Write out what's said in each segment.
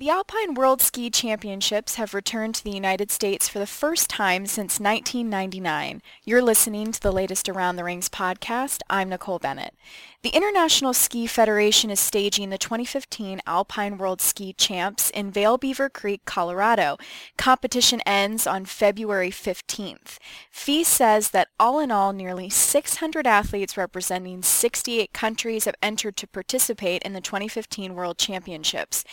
The Alpine World Ski Championships have returned to the United States for the first time since 1999. You're listening to the latest Around the Rings podcast. I'm Nicole Bennett. The International Ski Federation is staging the 2015 Alpine World Ski Champs in Vail Beaver Creek, Colorado. Competition ends on February 15th. FIS says that all in all, nearly 600 athletes representing 68 countries have entered to participate in the 2015 World Championships.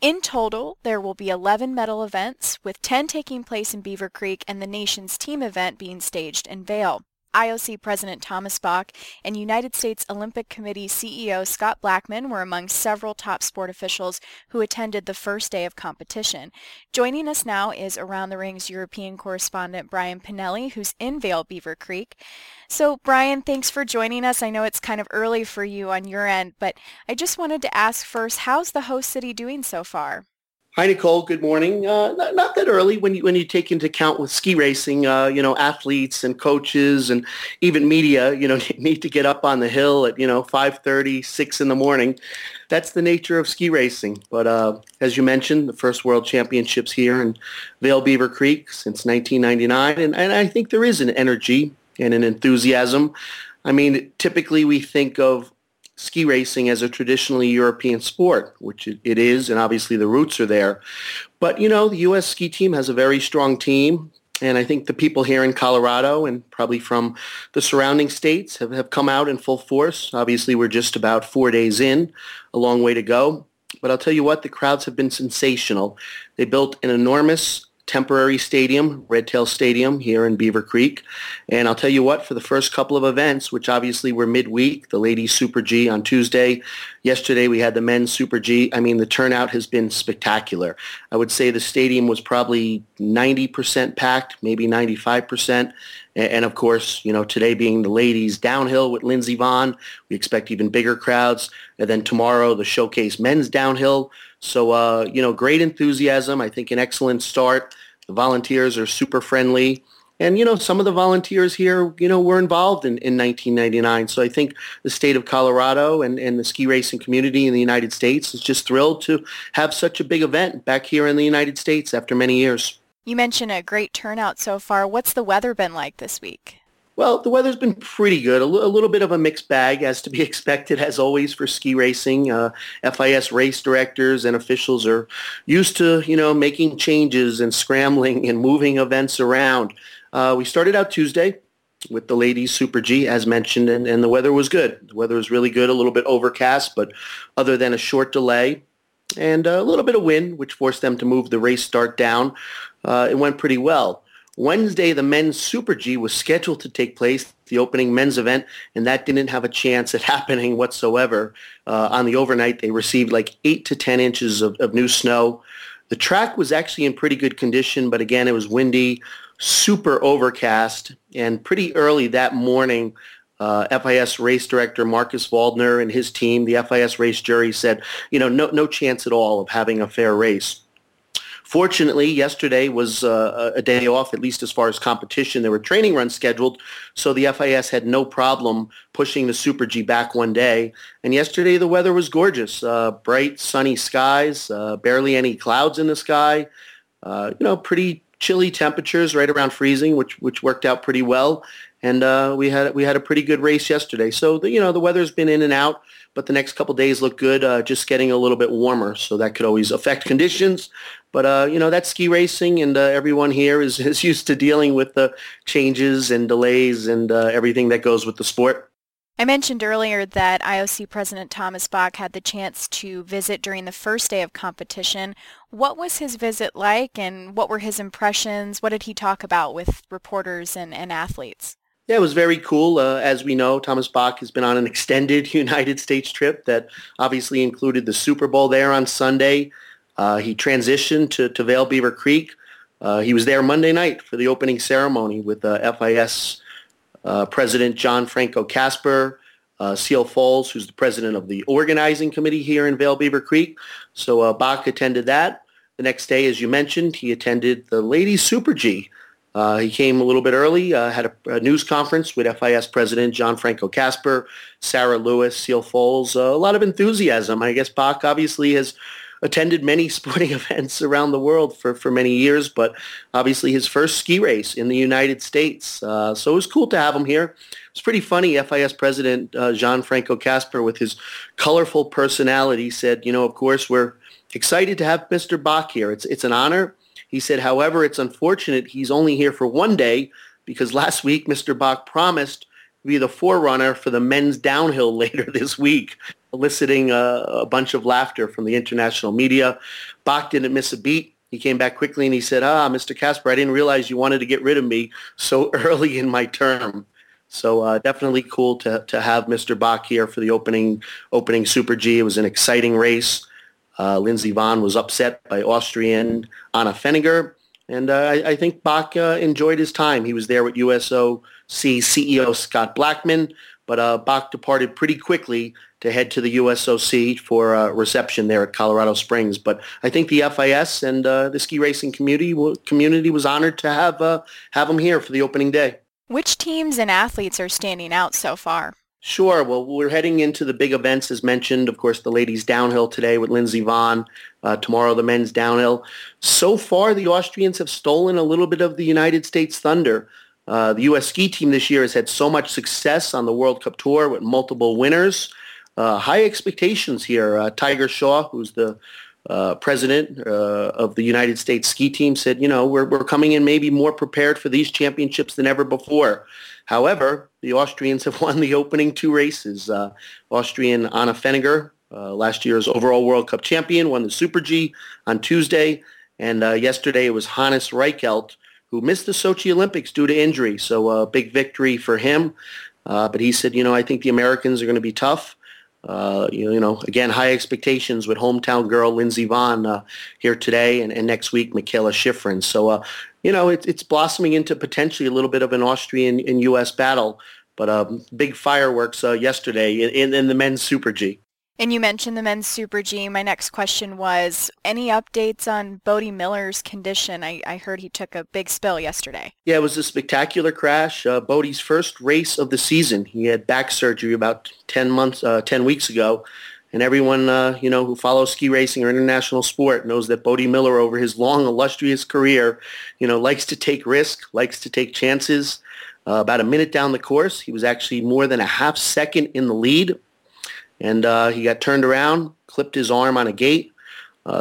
In total, there will be 11 medal events, with 10 taking place in Beaver Creek and the nation's team event being staged in Vail. IOC President Thomas Bach and United States Olympic Committee CEO Scott Blackman were among several top sport officials who attended the first day of competition. Joining us now is Around the Rings European correspondent Brian Pinelli, who's in Vail Beaver Creek. So Brian, thanks for joining us. I know it's kind of early for you on your end, but I just wanted to ask first, how's the host city doing so far? Hi, Nicole. Good morning. Not that early when you take into account with ski racing, athletes and coaches and even media, need to get up on the hill at, 5:30, 6 in the morning. That's the nature of ski racing. But as you mentioned, the first World Championships here in Vail Beaver Creek since 1999. And I think there is an energy and an enthusiasm. I mean, typically we think of ski racing as a traditionally European sport, which it is, and obviously the roots are there. But, the U.S. ski team has a very strong team, and I think the people here in Colorado and probably from the surrounding states have come out in full force. Obviously, we're just about 4 days in, a long way to go. But I'll tell you what, the crowds have been sensational. They built an enormous temporary stadium, Red Tail Stadium here in Beaver Creek. And I'll tell you what, for the first couple of events, which obviously were midweek, the ladies Super G on Tuesday, yesterday we had the men's Super G. I mean, the turnout has been spectacular. I would say the stadium was probably 90% packed, maybe 95%. And of course, today being the ladies downhill with Lindsey Vonn, we expect even bigger crowds. And then tomorrow, the showcase men's downhill. So, great enthusiasm. I think an excellent start. The volunteers are super friendly. And, some of the volunteers here, were involved in 1999. So I think the state of Colorado and the ski racing community in the United States is just thrilled to have such a big event back here in the United States after many years. You mentioned a great turnout so far. What's the weather been like this week? Well, the weather's been pretty good. A little bit of a mixed bag, as to be expected, as always, for ski racing. FIS race directors and officials are used to, making changes and scrambling and moving events around. We started out Tuesday with the ladies Super G, as mentioned, and the weather was good. The weather was really good, a little bit overcast, but other than a short delay and a little bit of wind, which forced them to move the race start down, it went pretty well. Wednesday, the men's Super G was scheduled to take place, the opening men's event, and that didn't have a chance at happening whatsoever. On the overnight, they received like 8 to 10 inches of new snow. The track was actually in pretty good condition, but again, it was windy, super overcast, and pretty early that morning, FIS race director Marcus Waldner and his team, the FIS race jury, said, no chance at all of having a fair race. Fortunately, yesterday was a day off, at least as far as competition. There were training runs scheduled, so the FIS had no problem pushing the Super G back one day. And yesterday, the weather was gorgeous. Bright, sunny skies, barely any clouds in the sky. Pretty chilly temperatures, right around freezing, which worked out pretty well. And we had a pretty good race yesterday. So, the weather's been in and out, but the next couple days look good, just getting a little bit warmer. So that could always affect conditions. But, that's ski racing, and everyone here is used to dealing with the changes and delays and everything that goes with the sport. I mentioned earlier that IOC President Thomas Bach had the chance to visit during the first day of competition. What was his visit like, and what were his impressions? What did he talk about with reporters and athletes? Yeah, it was very cool. As we know, Thomas Bach has been on an extended United States trip that obviously included the Super Bowl there on Sunday. He transitioned to Vail Beaver Creek. He was there Monday night for the opening ceremony with FIS President Gianfranco Kasper, Ceil Folz, who's the president of the organizing committee here in Vail Beaver Creek. So Bach attended that. The next day, as you mentioned, he attended the Ladies Super G. He came a little bit early, had a news conference with FIS President Gianfranco Kasper, Sarah Lewis, Ceil Folz, a lot of enthusiasm. I guess Bach obviously has attended many sporting events around the world for many years, but obviously his first ski race in the United States. So it was cool to have him here. It's pretty funny. FIS President Gianfranco Kasper, with his colorful personality, said, of course, we're excited to have Mr. Bach here. It's an honor. He said, however, it's unfortunate he's only here for one day because last week Mr. Bach promised to be the forerunner for the men's downhill later this week, eliciting a bunch of laughter from the international media. Bach didn't miss a beat. He came back quickly and he said, Mr. Kasper, I didn't realize you wanted to get rid of me so early in my term. So definitely cool to have Mr. Bach here for the opening Super G. It was an exciting race. Lindsey Vonn was upset by Austrian Anna Fenninger, and I think Bach enjoyed his time. He was there with USOC CEO Scott Blackman, but Bach departed pretty quickly to head to the USOC for a reception there at Colorado Springs. But I think the FIS and the ski racing community was honored to have him here for the opening day. Which teams and athletes are standing out so far? Sure. Well, we're heading into the big events, as mentioned. Of course, the ladies' downhill today with Lindsey Vonn. Tomorrow, the men's downhill. So far, the Austrians have stolen a little bit of the United States thunder. The U.S. ski team this year has had so much success on the World Cup Tour with multiple winners. High expectations here. Tiger Shaw, who's the president of the United States ski team, said, we're coming in maybe more prepared for these championships than ever before. However, the Austrians have won the opening two races. Austrian Anna Fenninger, last year's overall World Cup champion, won the Super G on Tuesday. And yesterday it was Hannes Reichelt, who missed the Sochi Olympics due to injury. So a big victory for him. But he said, I think the Americans are going to be tough. Again, high expectations with hometown girl Lindsey Vonn here today and next week, Michaela Schifrin. So, it's blossoming into potentially a little bit of an Austrian and U.S. battle, but big fireworks yesterday in the men's Super G. And you mentioned the men's Super G. My next question was, any updates on Bode Miller's condition? I heard he took a big spill yesterday. Yeah, it was a spectacular crash. Bode's first race of the season. He had back surgery about 10 weeks ago. And everyone, who follows ski racing or international sport knows that Bode Miller, over his long, illustrious career, likes to take risks, likes to take chances. About a minute down the course, he was actually more than a half second in the lead. And he got turned around, clipped his arm on a gate,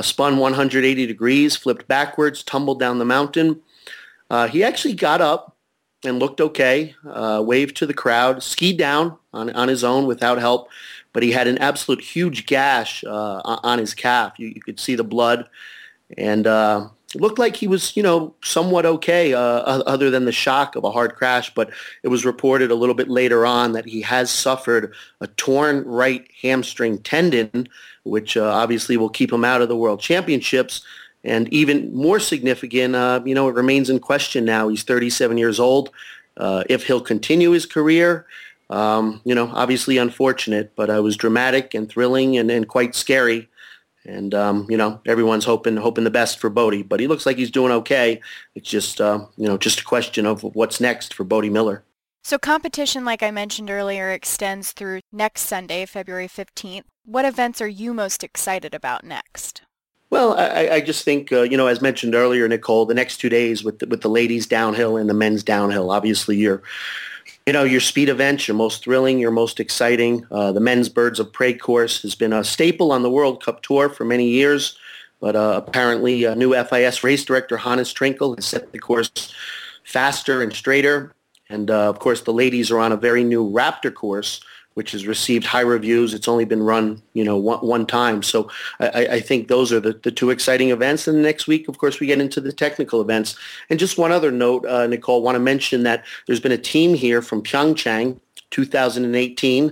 spun 180 degrees, flipped backwards, tumbled down the mountain. He actually got up and looked okay, waved to the crowd, skied down on his own without help, but he had an absolute huge gash on his calf. You could see the blood, and it looked like he was, somewhat okay other than the shock of a hard crash, but it was reported a little bit later on that he has suffered a torn right hamstring tendon, which obviously will keep him out of the World Championships. And even more significant, it remains in question now. He's 37 years old. If he'll continue his career, obviously unfortunate, but it was dramatic and thrilling and quite scary. And, everyone's hoping the best for Bode, but he looks like he's doing okay. It's just, just a question of what's next for Bode Miller. So competition, like I mentioned earlier, extends through next Sunday, February 15th. What events are you most excited about next? Well, I just think, as mentioned earlier, Nicole, the next 2 days with the ladies downhill and the men's downhill, obviously your speed events, your most thrilling, your most exciting. The men's Birds of Prey course has been a staple on the World Cup Tour for many years, but apparently new FIS race director Hannes Trinkle has set the course faster and straighter. And, of course, the ladies are on a very new Raptor course, which has received high reviews. It's only been run, one time. So I think those are the two exciting events. And next week, of course, we get into the technical events. And just one other note, Nicole, want to mention that there's been a team here from Pyeongchang, 2018.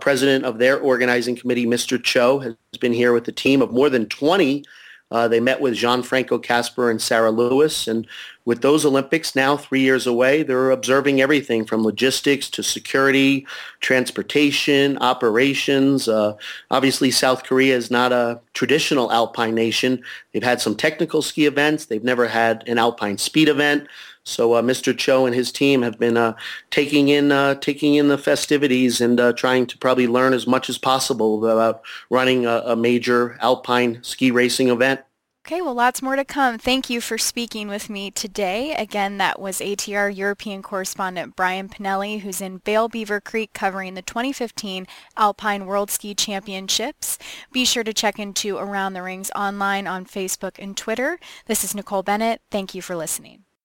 President of their organizing committee, Mr. Cho, has been here with a team of more than 20. They met with Gianfranco Kasper and Sarah Lewis, and With those Olympics now 3 years away, they're observing everything from logistics to security, transportation, operations. Obviously, South Korea is not a traditional alpine nation. They've had some technical ski events. They've never had an alpine speed event. So Mr. Cho and his team have been taking in the festivities and trying to probably learn as much as possible about running a major alpine ski racing event. Okay, well, lots more to come. Thank you for speaking with me today. Again, that was ATR European correspondent Brian Pinelli, who's in Vail Beaver Creek covering the 2015 Alpine World Ski Championships. Be sure to check into Around the Rings online on Facebook and Twitter. This is Nicole Bennett. Thank you for listening.